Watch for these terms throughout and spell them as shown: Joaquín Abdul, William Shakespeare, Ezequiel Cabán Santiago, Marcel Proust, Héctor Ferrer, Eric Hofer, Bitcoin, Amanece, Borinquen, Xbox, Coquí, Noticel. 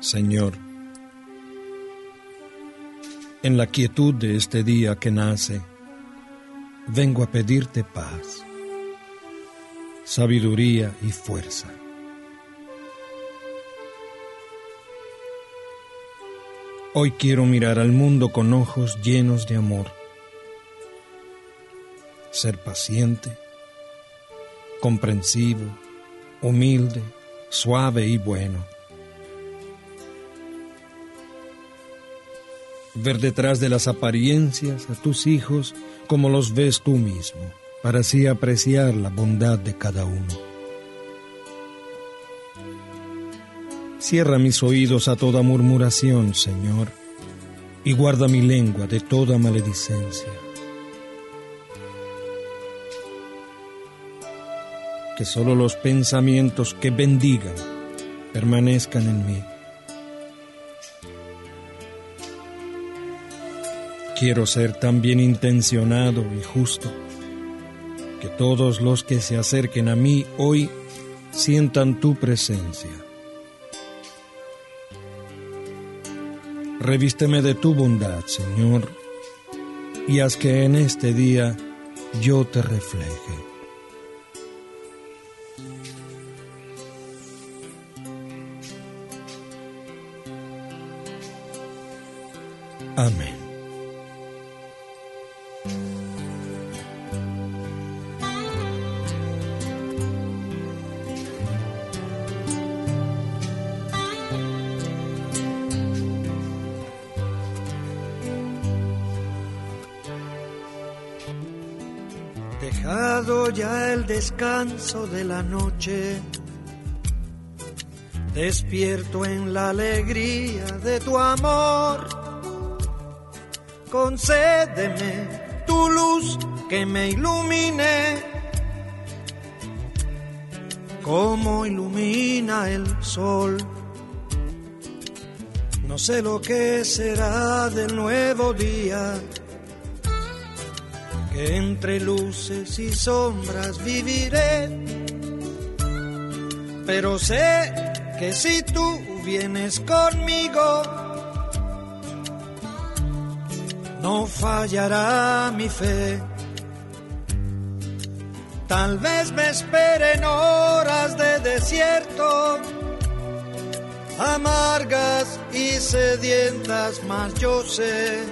Señor. En la quietud de este día que nace, vengo a pedirte paz, sabiduría y fuerza. Hoy quiero mirar al mundo con ojos llenos de amor, ser paciente, comprensivo, humilde, suave y bueno. Ver detrás de las apariencias a tus hijos como los ves tú mismo, para así apreciar la bondad de cada uno. Cierra mis oídos a toda murmuración, Señor, y guarda mi lengua de toda maledicencia. Que solo los pensamientos que bendigan permanezcan en mí. Quiero ser tan bien intencionado y justo, que todos los que se acerquen a mí hoy sientan tu presencia. Revísteme de tu bondad, Señor, y haz que en este día yo te refleje. Amén. Dejado ya el descanso de la noche, despierto en la alegría de tu amor. Concédeme tu luz que me ilumine, como ilumina el sol. No sé lo que será del nuevo día, que entre luces y sombras viviré, pero sé que si tú vienes conmigo, no fallará mi fe. Tal vez me esperen horas de desierto, amargas y sedientas, mas yo sé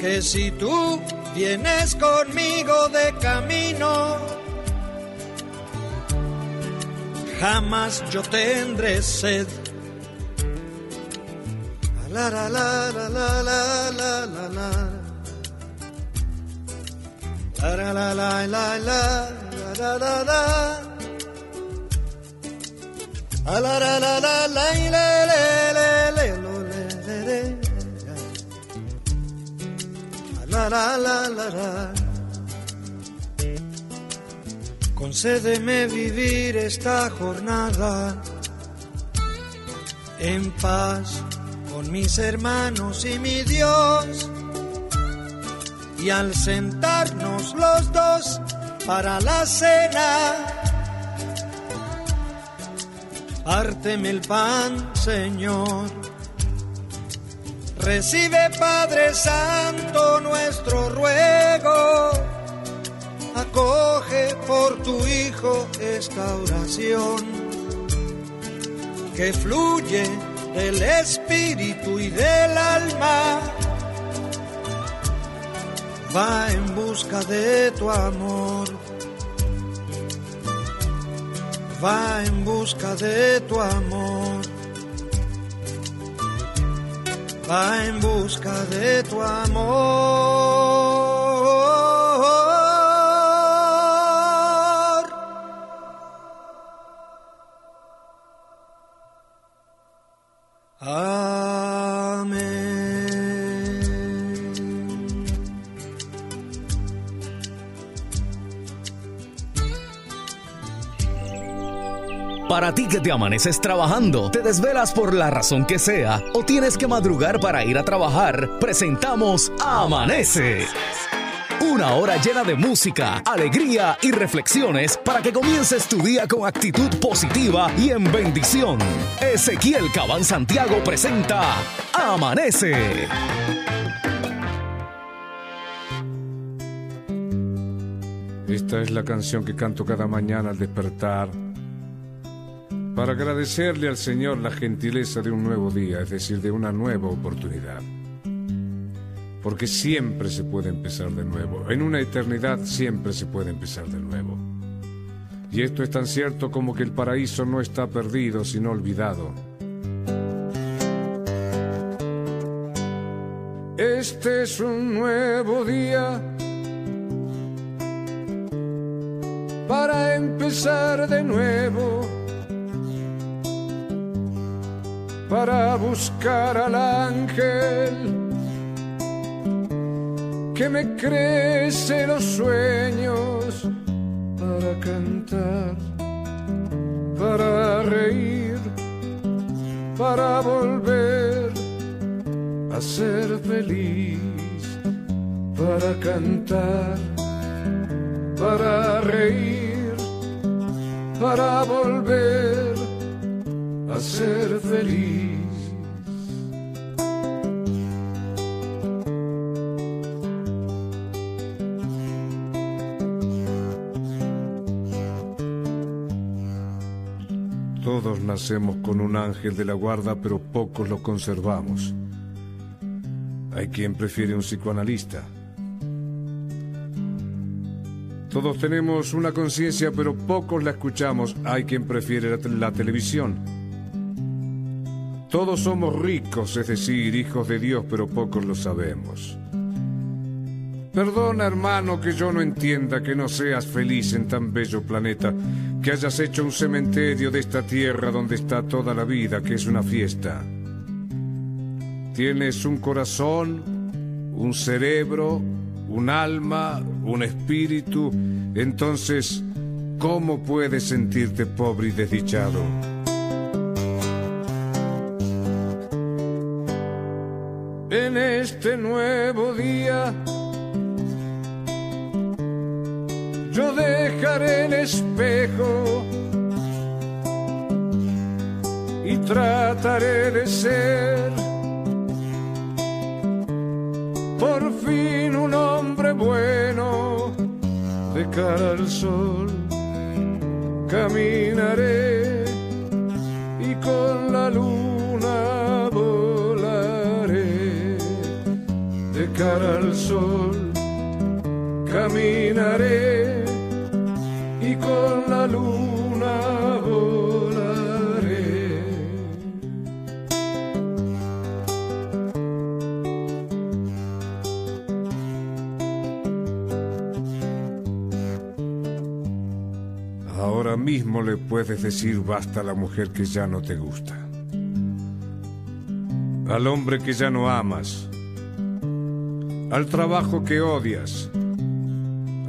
que si tú vienes conmigo de camino, jamás yo tendré sed. La la la la la la la la la la la la la la la la a la la la la la la la la. Concédeme vivir esta jornada en paz con mis hermanos y mi Dios, y al sentarnos los dos para la cena, párteme el pan, Señor. Recibe, Padre Santo, nuestro ruego, acoge por tu Hijo esta oración, que fluye del espíritu y del alma, va en busca de tu amor, va en busca de tu amor, va en busca de tu amor. Amén. Para ti que te amaneces trabajando, te desvelas por la razón que sea, o tienes que madrugar para ir a trabajar, presentamos Amanece. Una hora llena de música, alegría y reflexiones para que comiences tu día con actitud positiva y en bendición. Ezequiel Cabán Santiago presenta Amanece. Esta es la canción que canto cada mañana al despertar para agradecerle al Señor la gentileza de un nuevo día, es decir, de una nueva oportunidad. Porque siempre se puede empezar de nuevo. En una eternidad siempre se puede empezar de nuevo. Y esto es tan cierto como que el paraíso no está perdido, sino olvidado. Este es un nuevo día para empezar de nuevo, para buscar al ángel que me crece los sueños, para cantar, para reír, para volver a ser feliz, para cantar, para reír, para volver a ser feliz. Todos nacemos con un ángel de la guarda, pero pocos lo conservamos. Hay quien prefiere un psicoanalista. Todos tenemos una conciencia, pero pocos la escuchamos. Hay quien prefiere la televisión. Todos somos ricos, es decir, hijos de Dios, pero pocos lo sabemos. Perdona, hermano, que yo no entienda que no seas feliz en tan bello planeta, que hayas hecho un cementerio de esta tierra donde está toda la vida, que es una fiesta. Tienes un corazón, un cerebro, un alma, un espíritu. Entonces, ¿cómo puedes sentirte pobre y desdichado? En este nuevo día yo dejaré el espejo y trataré de ser por fin un hombre bueno. De cara al sol caminaré y con la luna volaré. De cara al sol caminaré y con la luna volaré. Ahora mismo le puedes decir basta a la mujer que ya no te gusta, al hombre que ya no amas, al trabajo que odias,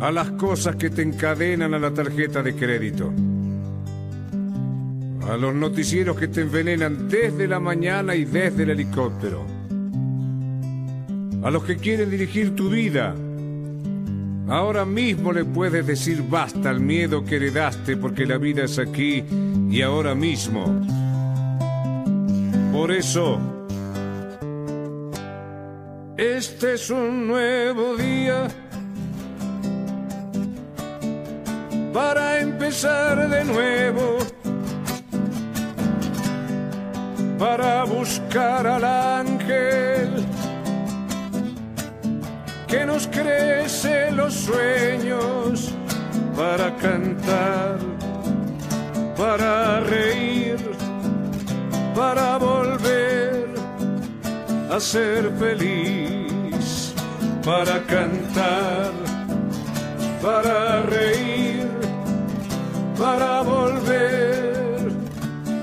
a las cosas que te encadenan a la tarjeta de crédito, a los noticieros que te envenenan desde la mañana y desde el helicóptero, a los que quieren dirigir tu vida. Ahora mismo le puedes decir basta al miedo que heredaste, porque la vida es aquí y ahora mismo. Por eso, este es un nuevo día para empezar de nuevo, para buscar al ángel que nos crece los sueños, para cantar, para reír, para volver a ser feliz, para cantar, para reír, para volver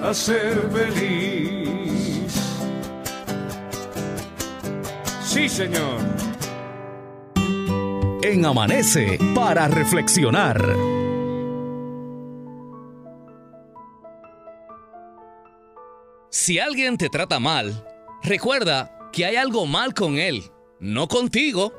a ser feliz. Sí, señor. En Amanece para reflexionar. Si alguien te trata mal, recuerda que hay algo mal con él, no contigo.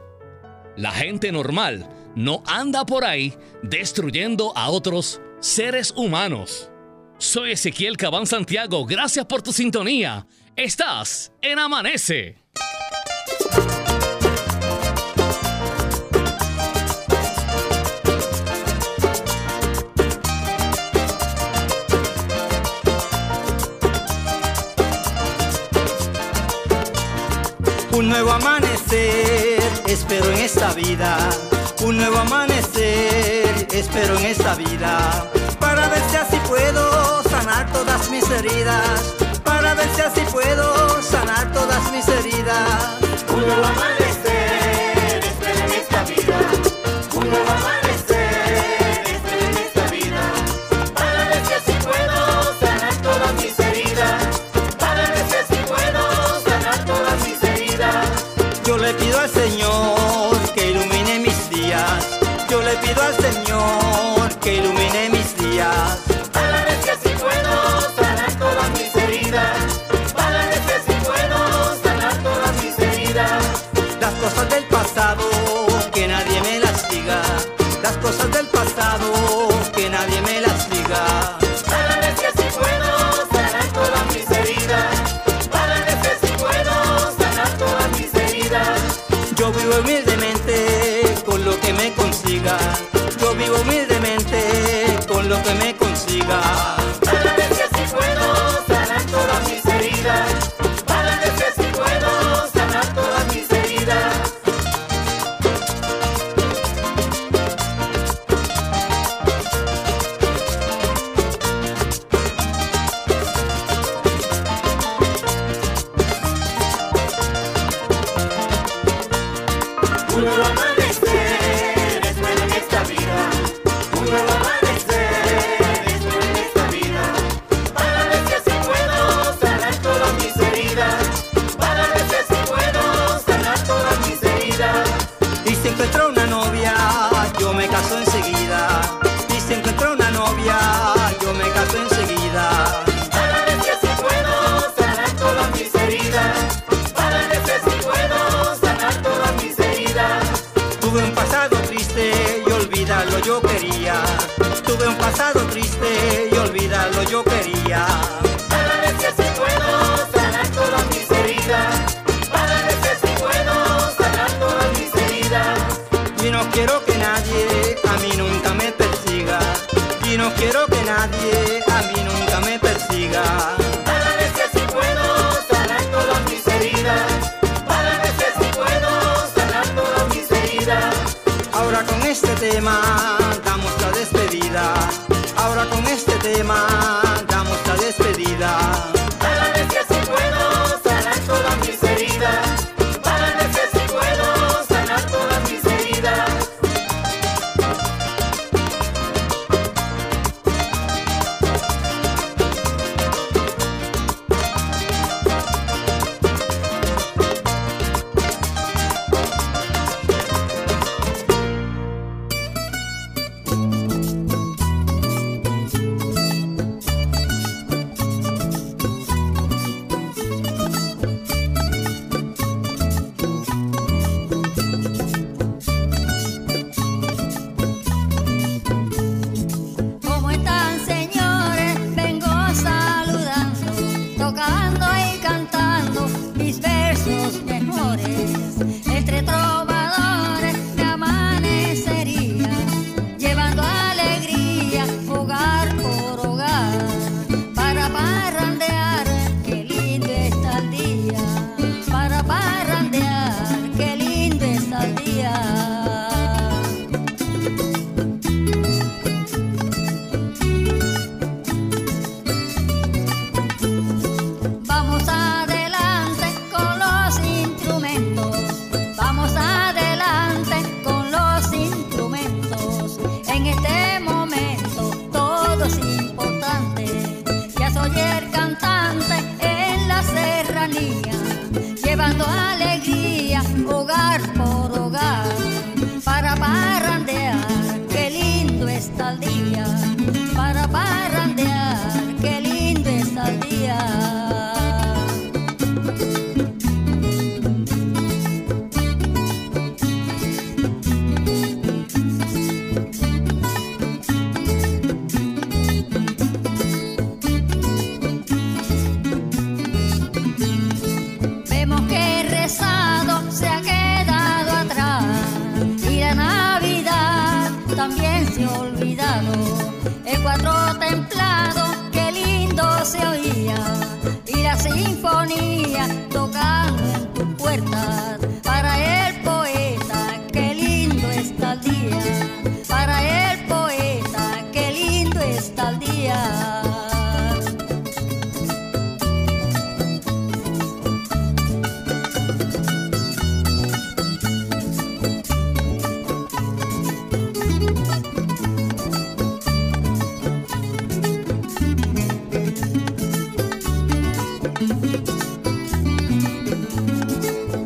La gente normal no anda por ahí destruyendo a otros seres humanos. Soy Ezequiel Cabán Santiago, gracias por tu sintonía. Estás en Amanece. Un nuevo amanecer espero en esta vida, un nuevo amanecer espero en esta vida, para ver si así puedo sanar todas mis heridas, para ver si así puedo sanar todas mis heridas. Un nuevo amanecer espero en esta vida, un nuevo amanecer espero en esta vida, para ver si así puedo sanar todas mis heridas, para ver si así puedo sanar todas mis heridas. Yo le pido al Señor que ilumine mis días, yo le pido al Señor que ilumine mis días, para ver si así puedo sanar todas mis heridas, para ver si así puedo sanar todas mis heridas. Las cosas del pasado, que nadie me las diga, las cosas del pasado, que nadie me las diga, para ver si así puedo sanar todas mis heridas, para ver si así puedo sanar todas mis heridas. Yo vivo humildemente con lo que me consiga, yo vivo humildemente con lo que me consiga, para ver si así puedo sanar todas mis heridas, para ver si así puedo sanar todas mis heridas. Un nuevo amanecer espero en esta vida, un nuevo amanecer espero en esta vida, para ver si así puedo sanar todas mis heridas, para ver si así puedo sanar todas mis heridas. Y si encuentro una novia, yo me caso enseguida, y si encuentro una novia, yo me caso enseguida, para ver si así puedo sanar todas mis heridas, para ver si así puedo sanar todas mis heridas. Tuve un pasado triste y olvidarlo yo quería, tuve un pasado triste y olvidarlo yo quería, para ver si así puedo sanar todas mis heridas, para ver si así puedo sanar todas mis heridas. Y no quiero que nadie a mí nunca me persiga, y no quiero que nadie a mí nunca me persiga, para ver si así puedo sanar todas mis heridas, para ver si así puedo sanar todas mis heridas. Ahora con este tema damos la despedida, ahora con este tema damos la despedida, para ver si así puedo sanar todas mis heridas, para ver si así puedo sanar todas mis heridas.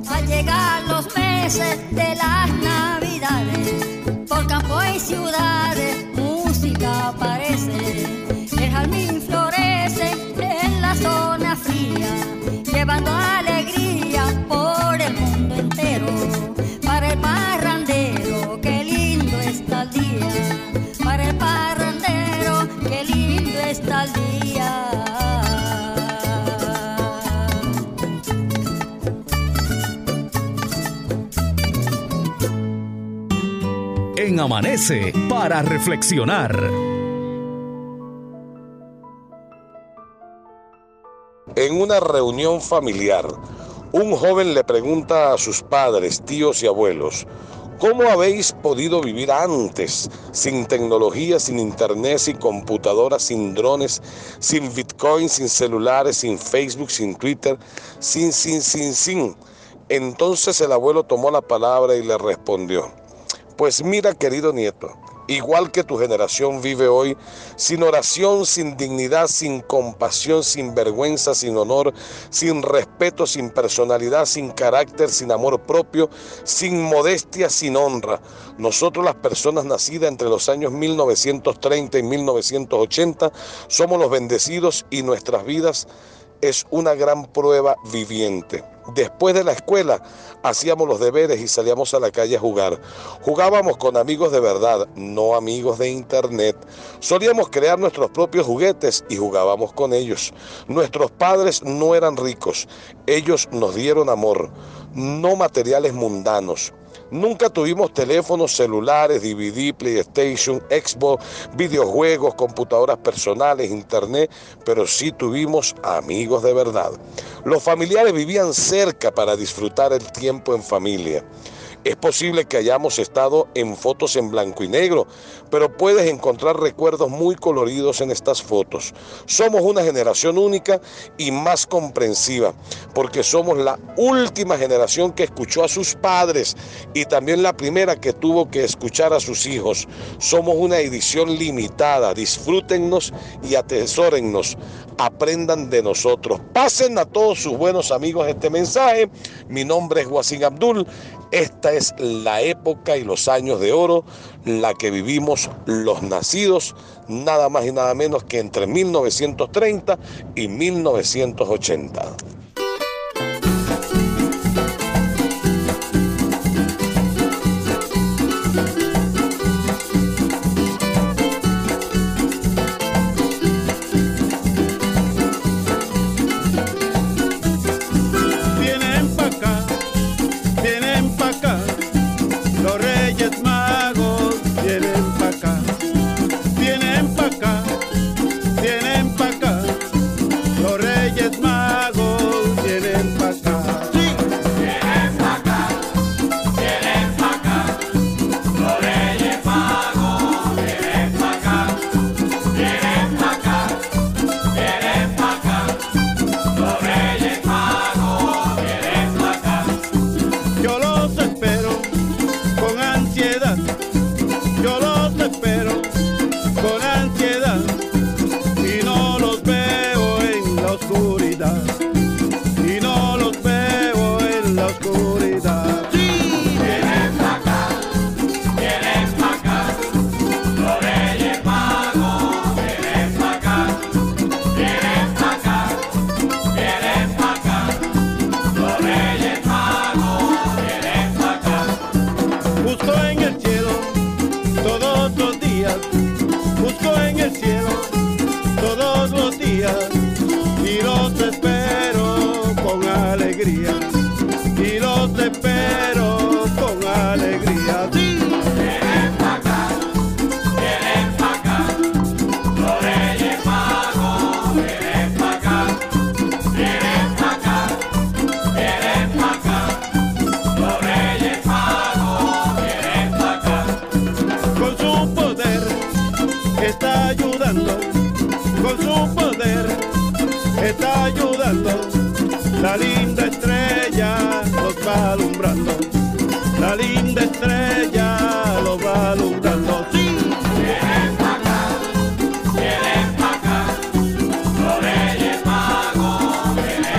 Al llegar los meses de las navidades, por campos y ciudades música aparece. El jazmín florece en la zona fría, llevando alegría por el mundo entero. Para el parrandero, qué lindo está el día. Para el parrandero, qué lindo está el día. En Amanece para reflexionar. En una reunión familiar, un joven le pregunta a sus padres, tíos y abuelos: ¿cómo habéis podido vivir antes sin tecnología, sin internet, sin computadoras, sin drones, sin Bitcoin, sin celulares, sin Facebook, sin Twitter, sin? Entonces el abuelo tomó la palabra y le respondió: pues mira, querido nieto, igual que tu generación vive hoy, sin oración, sin dignidad, sin compasión, sin vergüenza, sin honor, sin respeto, sin personalidad, sin carácter, sin amor propio, sin modestia, sin honra. Nosotros, las personas nacidas entre los años 1930 y 1980, somos los bendecidos y nuestras vidas es una gran prueba viviente. Después de la escuela hacíamos los deberes y salíamos a la calle a jugar. Jugábamos con amigos de verdad, no amigos de internet. Solíamos crear nuestros propios juguetes y jugábamos con ellos. Nuestros padres no eran ricos, ellos nos dieron amor, no materiales mundanos. Nunca tuvimos teléfonos, celulares, DVD, PlayStation, Xbox, videojuegos, computadoras personales, internet, pero sí tuvimos amigos de verdad. Los familiares vivían cerca para disfrutar el tiempo en familia. Es posible que hayamos estado en fotos en blanco y negro, pero puedes encontrar recuerdos muy coloridos en estas fotos. Somos una generación única y más comprensiva, porque somos la última generación que escuchó a sus padres y también la primera que tuvo que escuchar a sus hijos. Somos una edición limitada. Disfrútennos y atesórennos. Aprendan de nosotros. Pasen a todos sus buenos amigos este mensaje. Mi nombre es Joaquín Abdul. Esta es la época y los años de oro, la que vivimos los nacidos, nada más y nada menos que entre 1930 y 1980. La linda estrella los va alumbrando, la linda estrella los va alumbrando. ¡Sí! ¡Vienen pa' acá! ¡Vienen pa' acá! ¡Los Reyes Magos!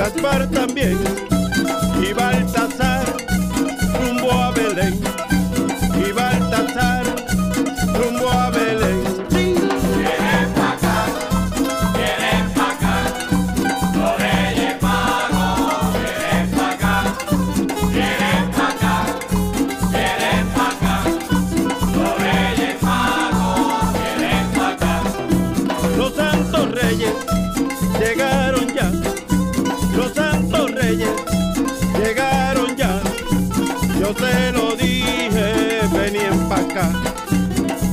Gaspar también y Baltasar rumbo a Belén, y Baltasar rumbo a Belén. Sí. Quieren pagar, los Reyes Magos. Quieren pagar, los Reyes Magos. Quieren pagar. Los santos reyes llegaron ya. Los santos reyes llegaron ya. Yo te lo dije, venían pa' acá.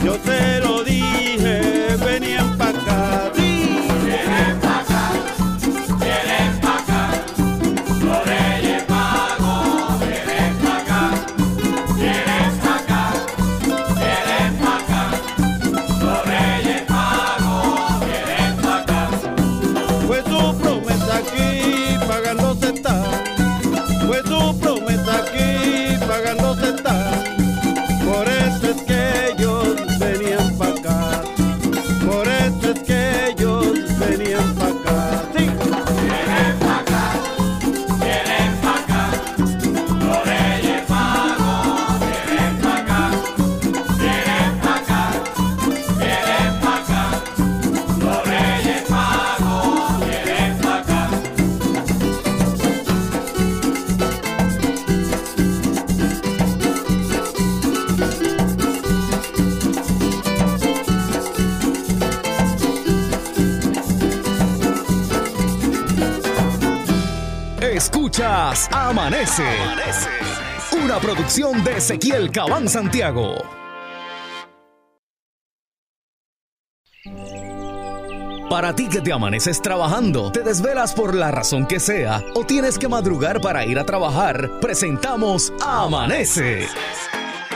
Yo te lo dije, venían pa' acá. Vienen pa' acá, vienen pa' acá. Los Reyes Magos, vienen pa' acá. Vienen pa' acá, vienen pa' acá. Los Reyes Magos, vienen pa' acá. Fue su promesa aquí, pagándose está. Fue su promesa aquí, pagándose está. Por eso es que ellos venían para acá. Por eso es que ellos venían para acá. Sí. Vienen pa' acá, vienen pa' acá. Los Reyes Magos, vienen pa' acá. Vienen pa' acá, vienen pa' acá. Los Reyes Magos, vienen pa' acá. Escuchas Amanece, una producción de Ezequiel Cabán Santiago. Para ti que te amaneces trabajando, te desvelas por la razón que sea o tienes que madrugar para ir a trabajar, presentamos Amanece.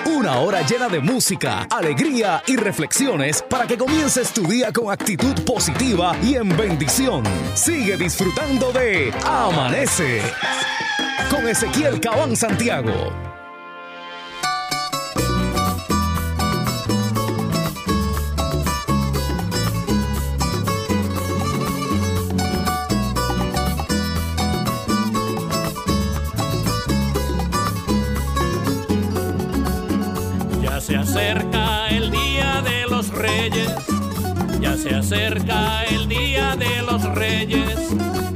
Una hora llena de música, alegría y reflexiones para que comiences tu día con actitud positiva y en bendición. Sigue disfrutando de Amanece con Ezequiel Cabán Santiago. Se acerca el día de los reyes, ya se acerca el día de los reyes,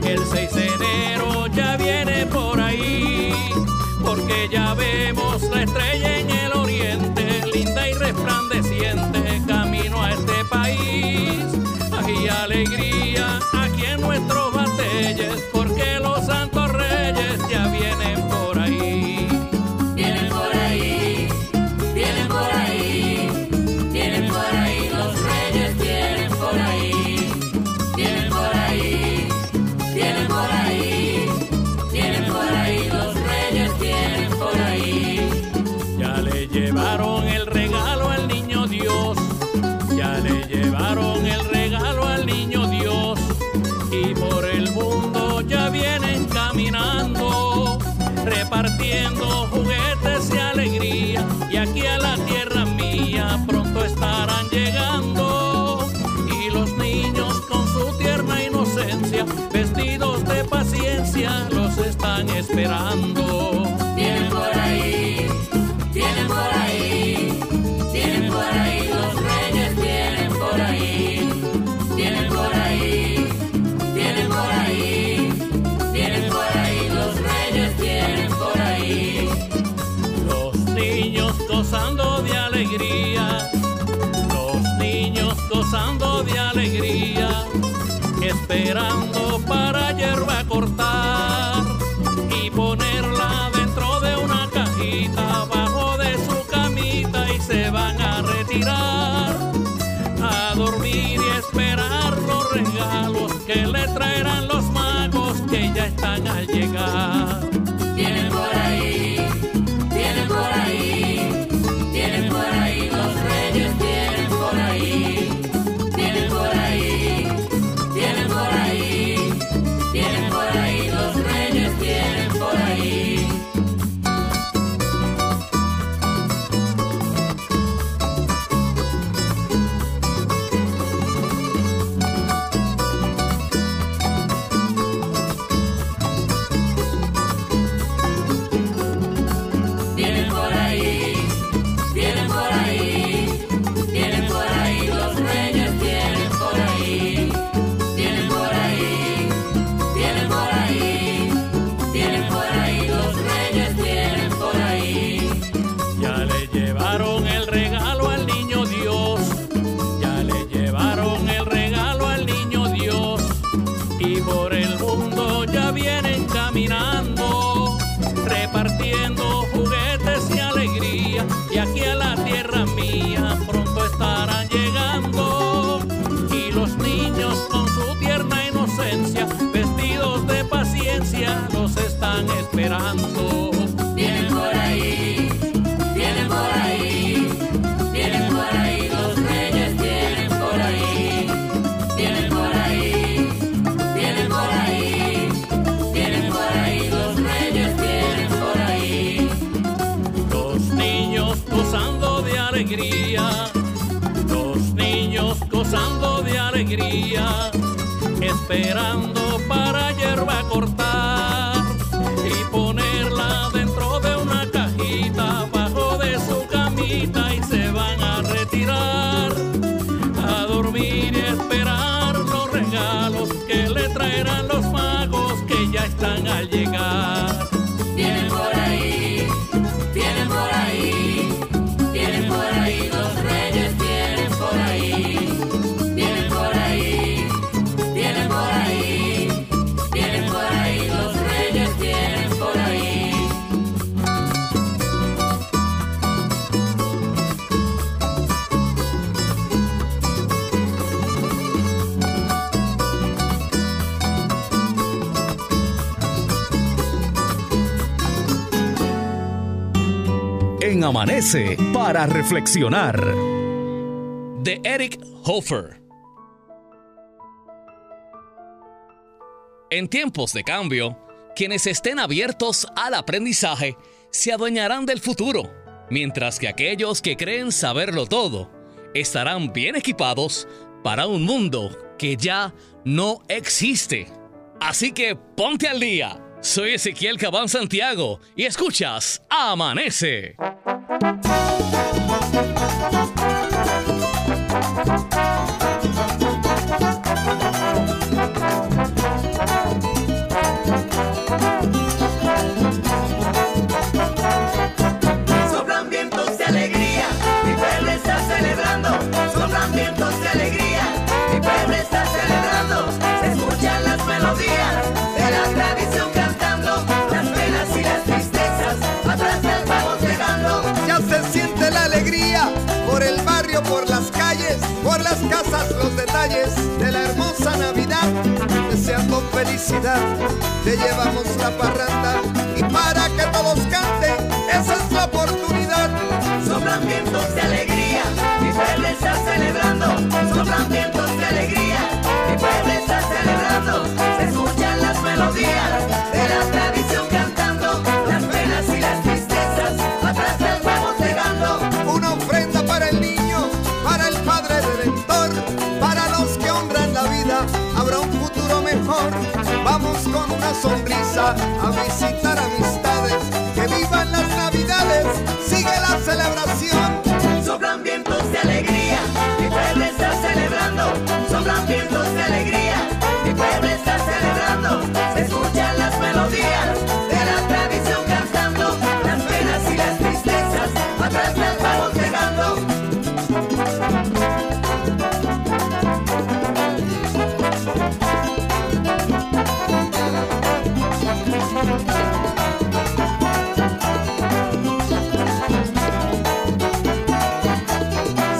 el 6 de enero ya viene por ahí, porque ya vemos la estrella en el oriente, linda y resplandeciente, camino a este país, aquí alegría, aquí en nuestros batalles, porque los santos reyes ya vienen por ahí. Llevaron el regalo al niño Dios y por el mundo ya vienen caminando, repartiendo juguetes y alegría. Y aquí a la tierra mía pronto estarán llegando y los niños con su tierna inocencia, vestidos de paciencia, los están esperando. Vienen por ahí, vienen por ahí, vienen por ahí los reyes. Vienen por ahí, vienen por ahí, vienen por ahí, los reyes vienen por ahí. Los niños gozando de alegría, los niños gozando de alegría, esperando para hierba cortar y ponerla dentro de una cajita abajo de su camita y se van a retirar. A dormir y esperar los regalos que le traerán los magos que ya están al llegar. Vienen por ahí, vienen por ahí, vienen por ahí los reyes, vienen por ahí, vienen por ahí, vienen por ahí, vienen por ahí los reyes, vienen por ahí. gozando de alegría, esperando para hierba cortar y ponerla dentro de una cajita abajo de su camita, y se van a retirar a dormir y esperar los regalos que le traerán los magos que ya están al llegar. Amanece para reflexionar, de Eric Hofer. En tiempos de cambio, quienes estén abiertos al aprendizaje se adueñarán del futuro, mientras que aquellos que creen saberlo todo estarán bien equipados para un mundo que ya no existe. Así que ponte al día. Soy Ezequiel Cabán Santiago y escuchas Amanece. Soplan vientos de alegría, mi pueblo está celebrando. Soplan vientos de alegría, mi pueblo está celebrando. Se escuchan las melodías de la tradición cantando, las penas y las tristezas atrás del vamos dejando. Ya se siente la alegría por el barrio, por las calles, por las casas, los detalles de la hermosa Navidad. Deseando felicidad, te llevamos la parranda y para que todos canten, esa es la oportunidad. Soplan vientos de alegría, mi pueblo está celebrando. Soplan vientos de alegría, mi pueblo está celebrando. Se escuchan las melodías de la tradición cantando, las penas y las tristezas atrás del vamos dejando. Una ofrenda para el niño, para el padre director, para los que honran la vida, habrá un futuro mejor. Vamos con una sonrisa a visitar amistades, que vivan las Navidades, sigue la celebración. Soplan vientos de alegría, mi pueblo está celebrando. Soplan vientos de alegría, mi pueblo está celebrando. Se escuchan las melodías de la tradición cantando, las penas y las tristezas atrás las vamos dejando.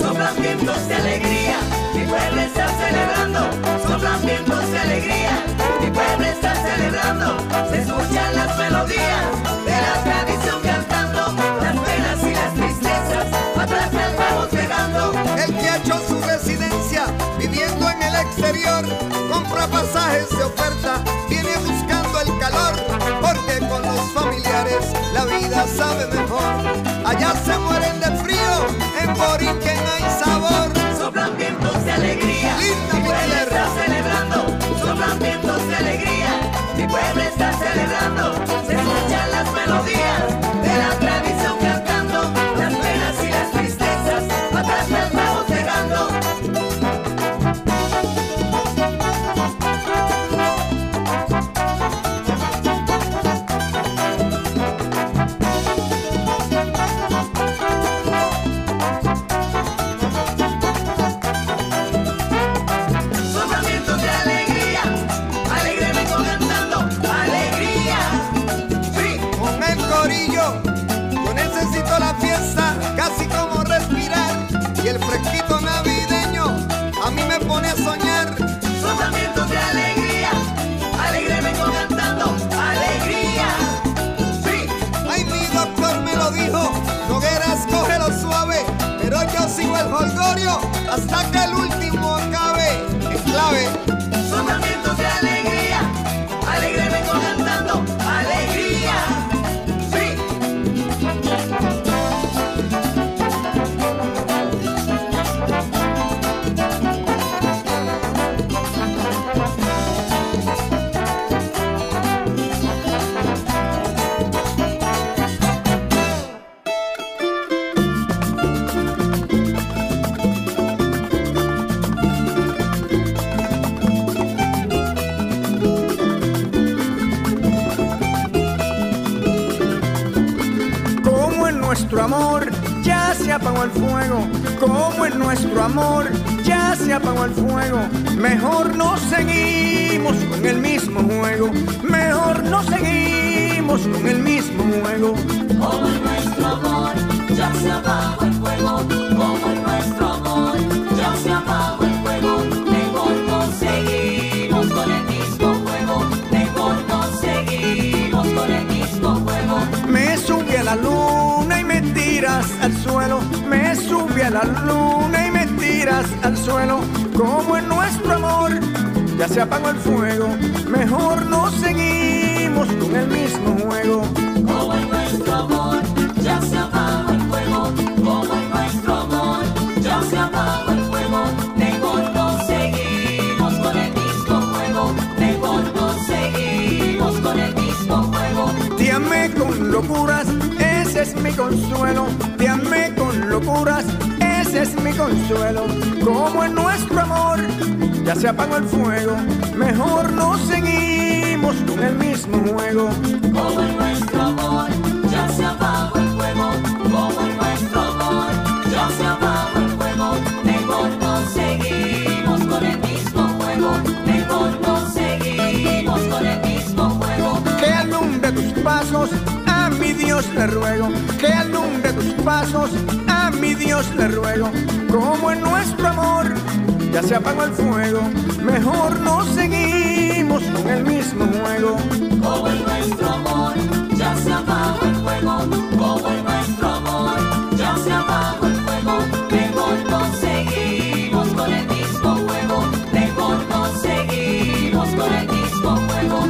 Soplan vientos de alegría, mi pueblo está celebrando. Soplan vientos de alegría, mi pueblo está celebrando. Se escuchan las melodías de la tradición cantando, las penas y las tristezas atrás las vamos dejando. El que ha hecho su residencia viviendo en el exterior, compra pasajes de oferta, viene buscando el calor, porque con los familiares la vida sabe mejor. Allá se mueren de frío, en Borinquen hay sabor. Soplan vientos de alegría, mi pueblo está celebrando. Soplan vientos de alegría, mi pueblo está celebrando. Se escuchan las melodías de la tradición cantando, las penas y las tristezas atrás las vamos dejando. Hasta que el último acabe, es clave. Soplan vientos de alegría, alegre vengo cantando, alegría, sí. apagó el fuego, como en nuestro amor ya se apagó el fuego. Mejor no seguimos con el mismo juego, mejor no seguimos con el mismo juego. Como en nuestro amor ya se apagó el fuego, como en nuestro amor ya se apagó el fuego. Mejor no seguimos con el mismo juego, mejor no seguimos con el mismo juego. Me subí a la luna y me tiras al suelo, me subí a la luna y me tiras al suelo. Como en nuestro amor ya se apagó el fuego, mejor no seguimos con el mismo juego. Como en nuestro amor ya se apagó el fuego, como en nuestro amor ya se apagó el fuego. Mejor no seguimos con el mismo juego, mejor no seguimos con el mismo juego. Te amé con locuras, ese es mi consuelo, te amé con locuras, ese es mi consuelo. Como en nuestro amor ya se apagó el fuego, mejor no seguimos con el mismo juego. Como en nuestro amor ya se apagó el fuego, como en nuestro amor ya se apagó el fuego. Mejor no seguimos con el mismo juego, mejor no seguimos con el mismo juego. Que alumbre tus pasos, a mi Dios le ruego, que alumbre tus pasos, a mi Dios le ruego. Como en nuestro amor ya se apagó el fuego, mejor no seguimos con el mismo juego. Como en nuestro amor ya se apagó el fuego, como en nuestro amor ya se apagó el fuego. Mejor no seguimos con el mismo juego, mejor no seguimos con el mismo juego.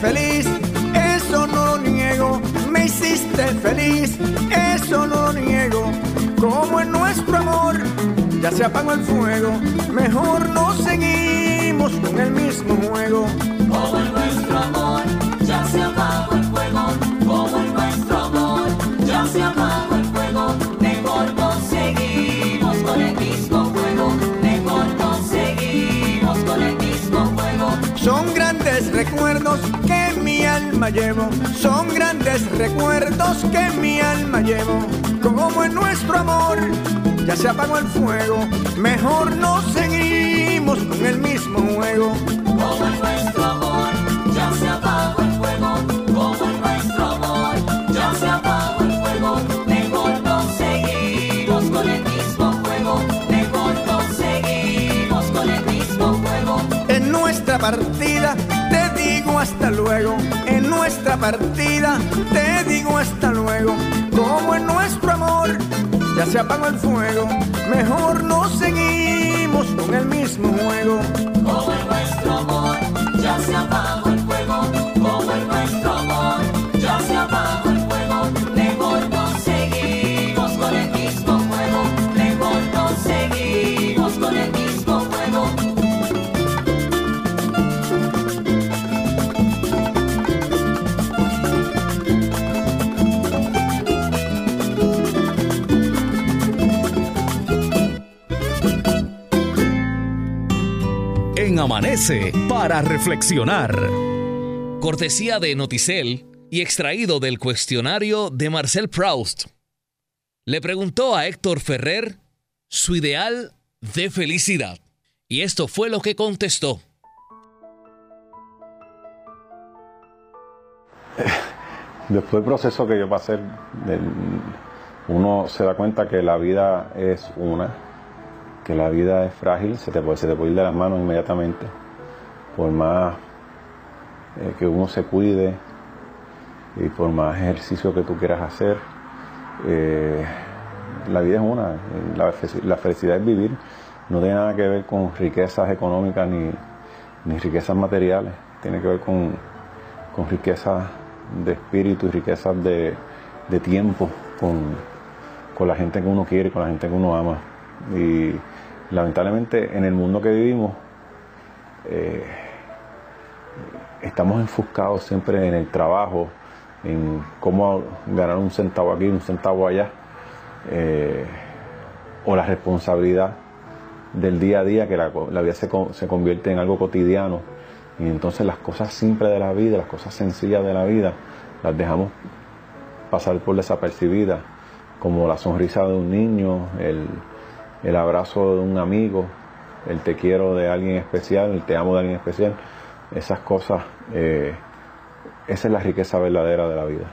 Feliz, eso no lo niego, me hiciste feliz, eso no lo niego. Como en nuestro amor ya se apagó el fuego, mejor no seguimos con el mismo juego. Como en nuestro amor ya se apagó el fuego, como en nuestro amor ya se apagó el fuego. Mejor no seguimos con el mismo juego, mejor no seguimos con el mismo juego. Son grandes recuerdos que mi alma llevo, son grandes recuerdos que mi alma llevo. Como en nuestro amor ya se apagó el fuego, mejor no seguimos con el mismo juego. Como en nuestro amor ya se apagó el fuego, como en nuestro amor ya se apagó el fuego. Mejor no seguimos con el mismo juego, mejor no seguimos con el mismo juego. En nuestra partida hasta luego, en nuestra partida te digo hasta luego. Como en nuestro amor ya se apagó el fuego, mejor no seguimos con el mismo juego. Como en nuestro amor ya se apagó el fuego, como en nuestro amor ya se apagó el fuego. Mejor no seguimos con el mismo juego, mejor no seguimos con el mismo juego. Amanece para reflexionar. Cortesía de Noticel y extraído del cuestionario de Marcel Proust. Le preguntó a Héctor Ferrer su ideal de felicidad. Y esto fue lo que contestó. Después del proceso que yo pasé, uno se da cuenta que la vida es una, que la vida es frágil, se te puede ir de las manos inmediatamente. Por más que uno se cuide y por más ejercicio que tú quieras hacer, la vida es una, la felicidad es vivir, no tiene nada que ver con riquezas económicas ni riquezas materiales, tiene que ver con riquezas de espíritu y riquezas de tiempo con la gente que uno quiere, con la gente que uno ama. Y lamentablemente en el mundo que vivimos estamos enfuscados siempre en el trabajo, en cómo ganar un centavo aquí, un centavo allá, o la responsabilidad del día a día, que la vida se convierte en algo cotidiano, y entonces las cosas simples de la vida, las cosas sencillas de la vida, las dejamos pasar por desapercibidas, como la sonrisa de un niño, el abrazo de un amigo, el te quiero de alguien especial, el te amo de alguien especial. Esas cosas, esa es la riqueza verdadera de la vida.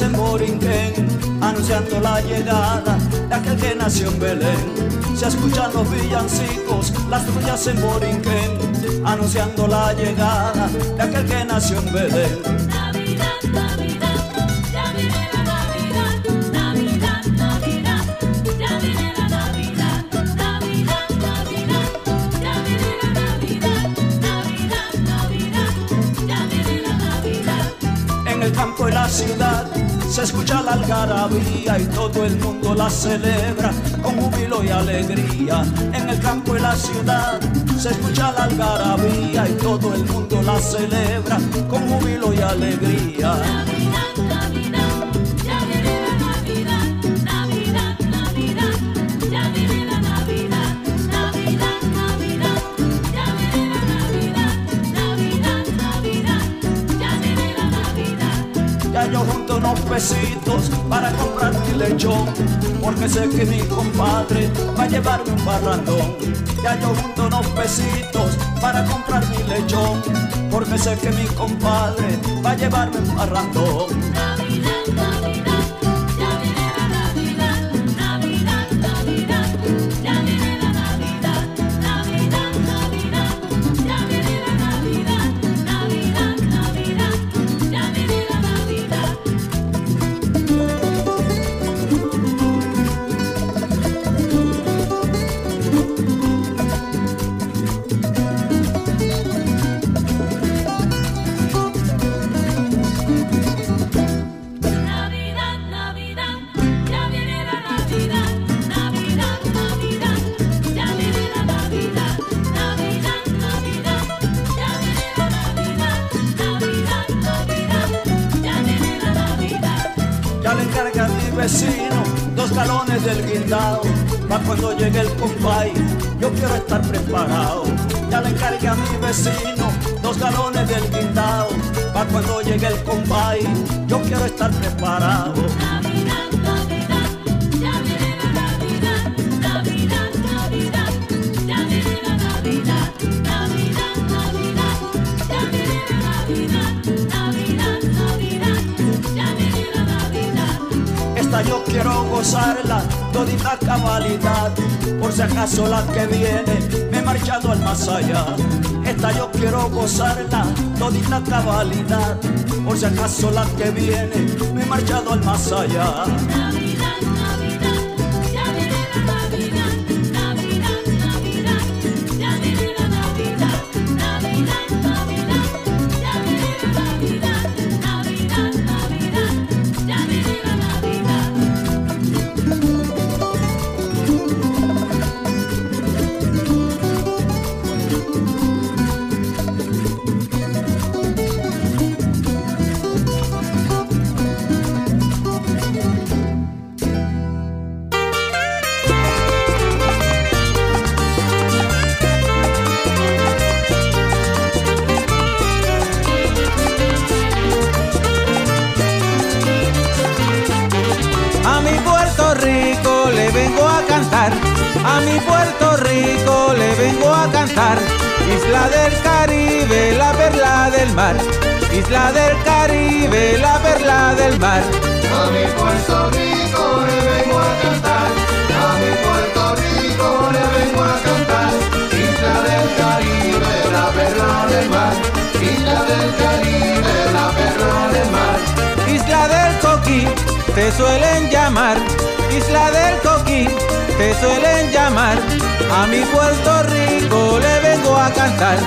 En Borinquen, anunciando la llegada de aquel que nació en Belén. Se escuchan los villancicos, las trullas en Borinquen, anunciando la llegada de aquel que nació en Belén. Navidad, Navidad, ya viene la Navidad. Navidad, Navidad, ya viene la Navidad. Navidad, Navidad, ya viene la Navidad. Navidad, Navidad, ya viene la Navidad. En el campo y la ciudad se escucha la algarabía y todo el mundo la celebra con júbilo y alegría. En el campo y la ciudad se escucha la algarabía y todo el mundo la celebra con júbilo y alegría. Unos pesitos para comprar mi lechón, porque sé que mi compadre va a llevarme un barrandón. Ya yo junto unos pesitos para comprar mi lechón, porque sé que mi compadre va a llevarme un barrandón. Navidad, Navidad, ya viene la Navidad. Navidad, Navidad, ya viene la Navidad. Navidad, Navidad, ya viene la Navidad. Navidad, Navidad, ya viene la Navidad. Vecino, 2 galones del guindao, pa' cuando llegue el compay, yo quiero estar preparado. Ya le encargué a mi vecino 2 galones del guindao, pa' cuando llegue el compay, yo quiero estar preparado. Navidad, Navidad, ya viene la Navidad. Navidad, Navidad, ya viene la Navidad. Navidad, Navidad, ya viene la Navidad. Navidad, Navidad, ya viene la Navidad. Yo quiero gozarla todita cabalidad, por si acaso la que viene me he marchado al más allá. Esta yo quiero gozarla todita cabalidad, por si acaso la que viene me he marchado al más allá. Navidad, Navidad, ya viene la Navidad. Navidad, Navidad, ya viene la Navidad. Navidad, Navidad, ya viene la Navidad. Navidad, Navidad, ya viene la Navidad. A mi Puerto Rico le vengo a cantar, isla del Caribe, la perla del mar, isla del Caribe, la perla del mar. A mi Puerto Rico le vengo a cantar, a mi Puerto Rico le vengo a cantar, isla del Caribe, la perla del mar, isla del Caribe, la perla del mar. Isla del Coquí, te suelen llamar, isla del Coquí, te suelen llamar. A mi Puerto Rico le vengo a cantar,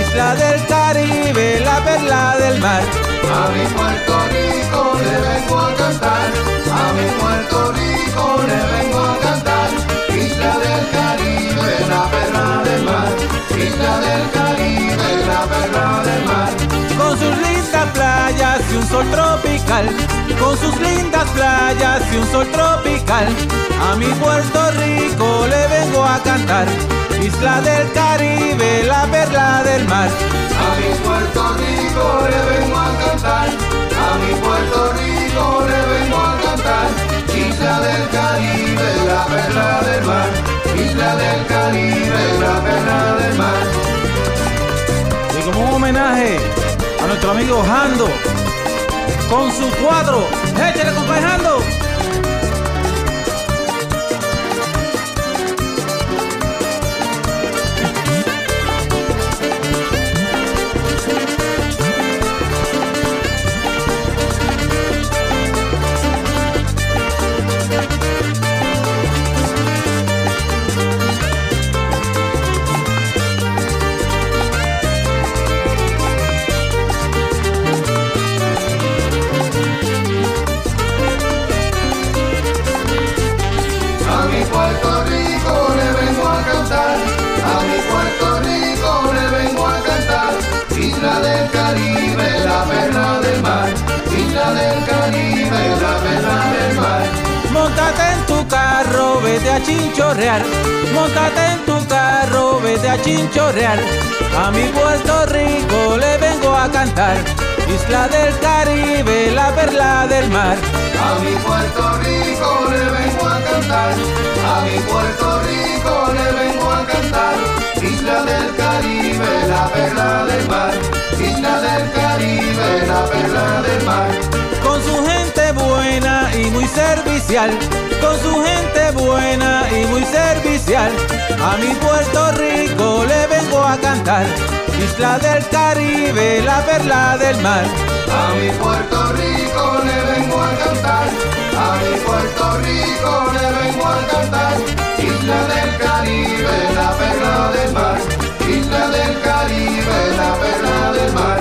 isla del Caribe, la perla del mar. A mi Puerto Rico le vengo a cantar, a mi Puerto Rico le vengo a cantar, isla del Caribe, la perla del mar, isla del Caribe, la perla del mar. Con sus lindas playas y un sol tropical, con sus lindas playas y un sol tropical, a mi Puerto Rico le vengo a cantar, isla del Caribe, la perla del mar. A mi Puerto Rico le vengo a cantar, a mi Puerto Rico le vengo a cantar, isla del Caribe, la perla del mar, isla del Caribe, la perla del mar. Y como un homenaje a nuestro amigo Jando, con su cuadro, échale compadre Jando. Chinchorrear, móntate en tu carro, vete a chinchorrear. A mi Puerto Rico le vengo a cantar, isla del Caribe, la perla del mar. A mi Puerto Rico le vengo a cantar, a mi Puerto Rico le vengo a cantar, isla del Caribe, la perla del mar, isla del Caribe, la perla del mar. Con su gente buena y muy servicial, con su gente buena y muy servicial, a mi Puerto Rico le vengo a cantar, isla del Caribe, la perla del mar. A mi Puerto Rico le vengo a cantar, a mi Puerto Rico le vengo a cantar, isla del Caribe, la perla del mar, isla del Caribe, la perla del mar.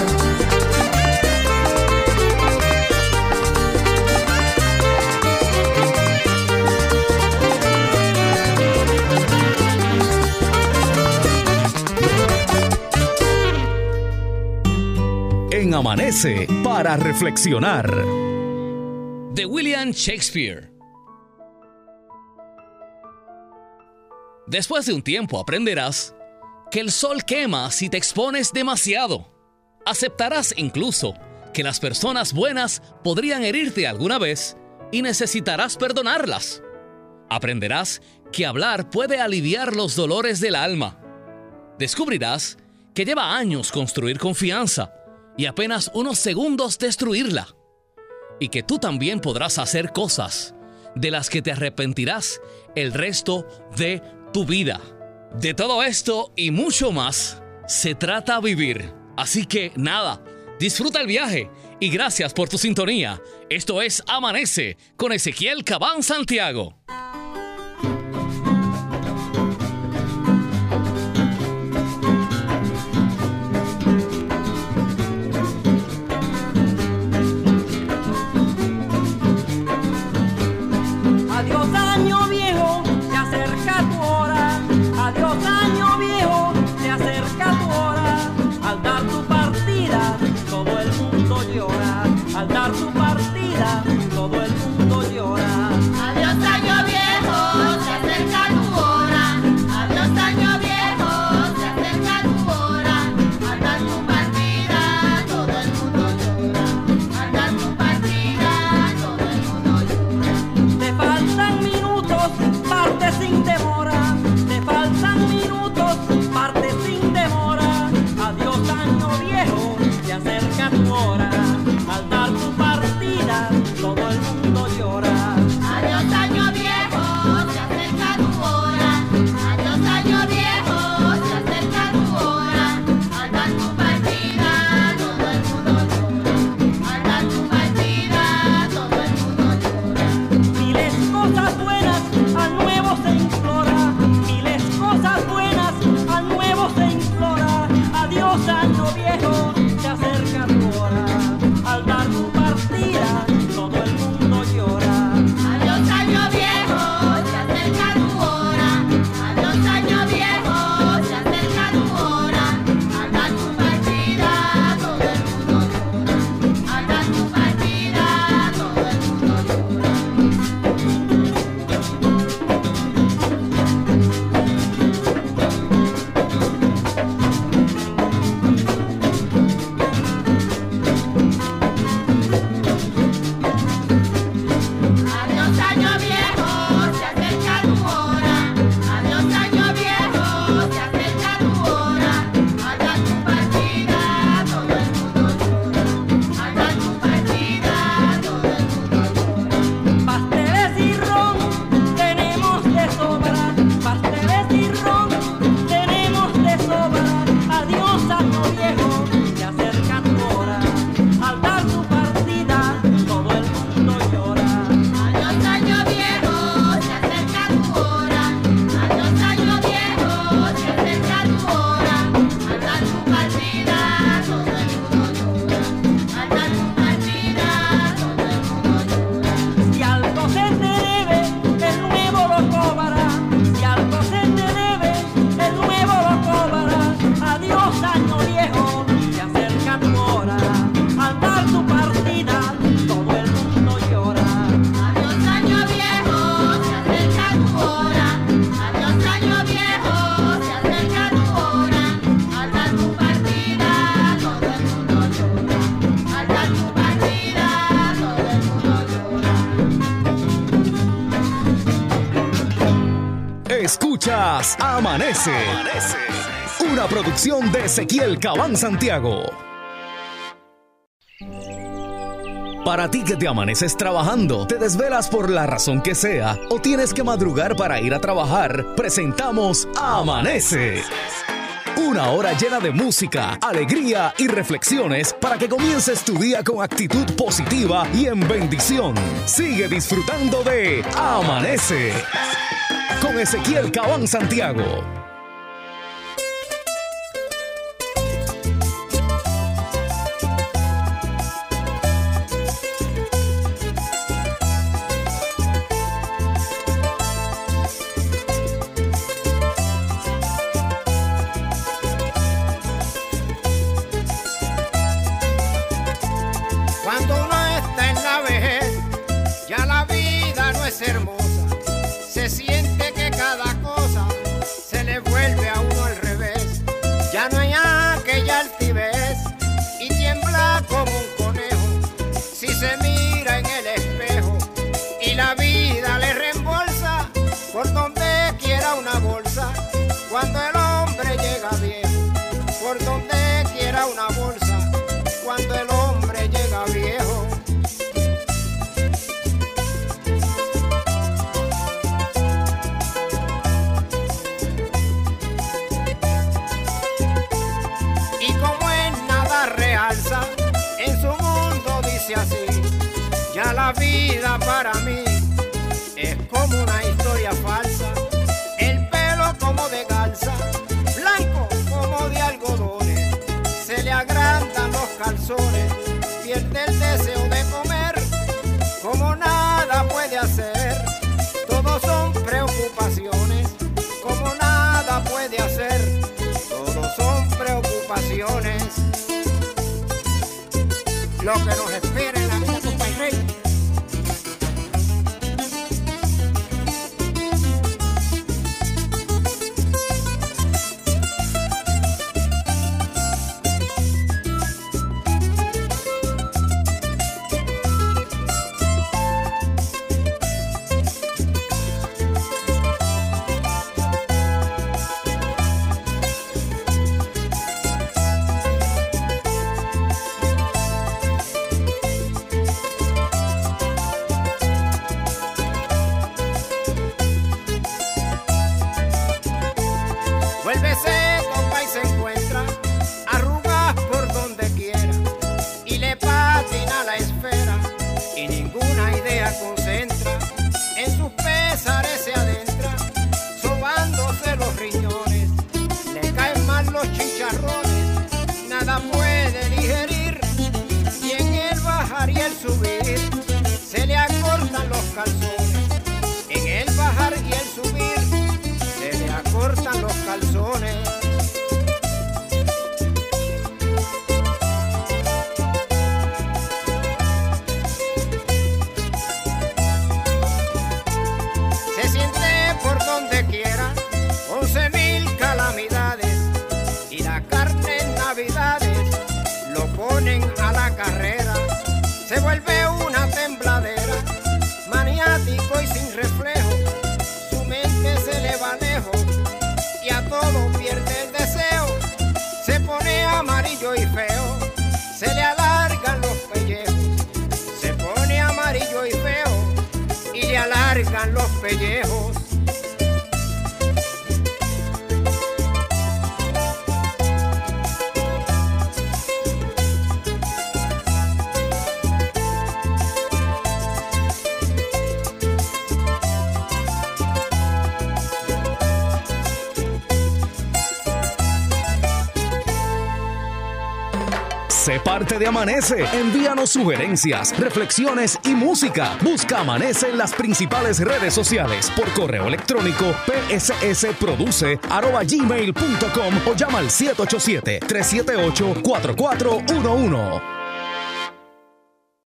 Amanece para reflexionar. De William Shakespeare. Después de un tiempo aprenderás que el sol quema si te expones demasiado. Aceptarás incluso que las personas buenas podrían herirte alguna vez y necesitarás perdonarlas. Aprenderás que hablar puede aliviar los dolores del alma. Descubrirás que lleva años construir confianza y apenas unos segundos destruirla. Y que tú también podrás hacer cosas de las que te arrepentirás el resto de tu vida. De todo esto y mucho más se trata vivir. Así que nada, disfruta el viaje y gracias por tu sintonía. Esto es Amanece con Ezequiel Cabán Santiago. Todo el mundo llora. Adiós año viejo. escuchas Amanece, una producción de Ezequiel Cabán Santiago. Para ti que te amaneces trabajando, te desvelas por la razón que sea o tienes que madrugar para ir a trabajar, presentamos Amanece. Una hora llena de música, alegría y reflexiones para que comiences tu día con actitud positiva y en bendición. Sigue disfrutando de Amanece con Ezequiel Cabán Santiago. Cuando el hombre llega viejo, por donde quiera una bolsa, cuando el hombre llega viejo. Y como en nada realza, en su mundo dice así, ya la vida para mí es como una historia falsa. Como de calza, blanco como de algodones, se le agrandan los calzones, pierde el deseo de comer, como nada puede hacer, todo son preocupaciones, como nada puede hacer, todo son preocupaciones. Lo que nos espera en la vida, compañero. Sé parte de Amanece. Envíanos sugerencias, reflexiones y música. Busca Amanece en las principales redes sociales por correo electrónico pssproduce@gmail.com o llama al 787-378-4411.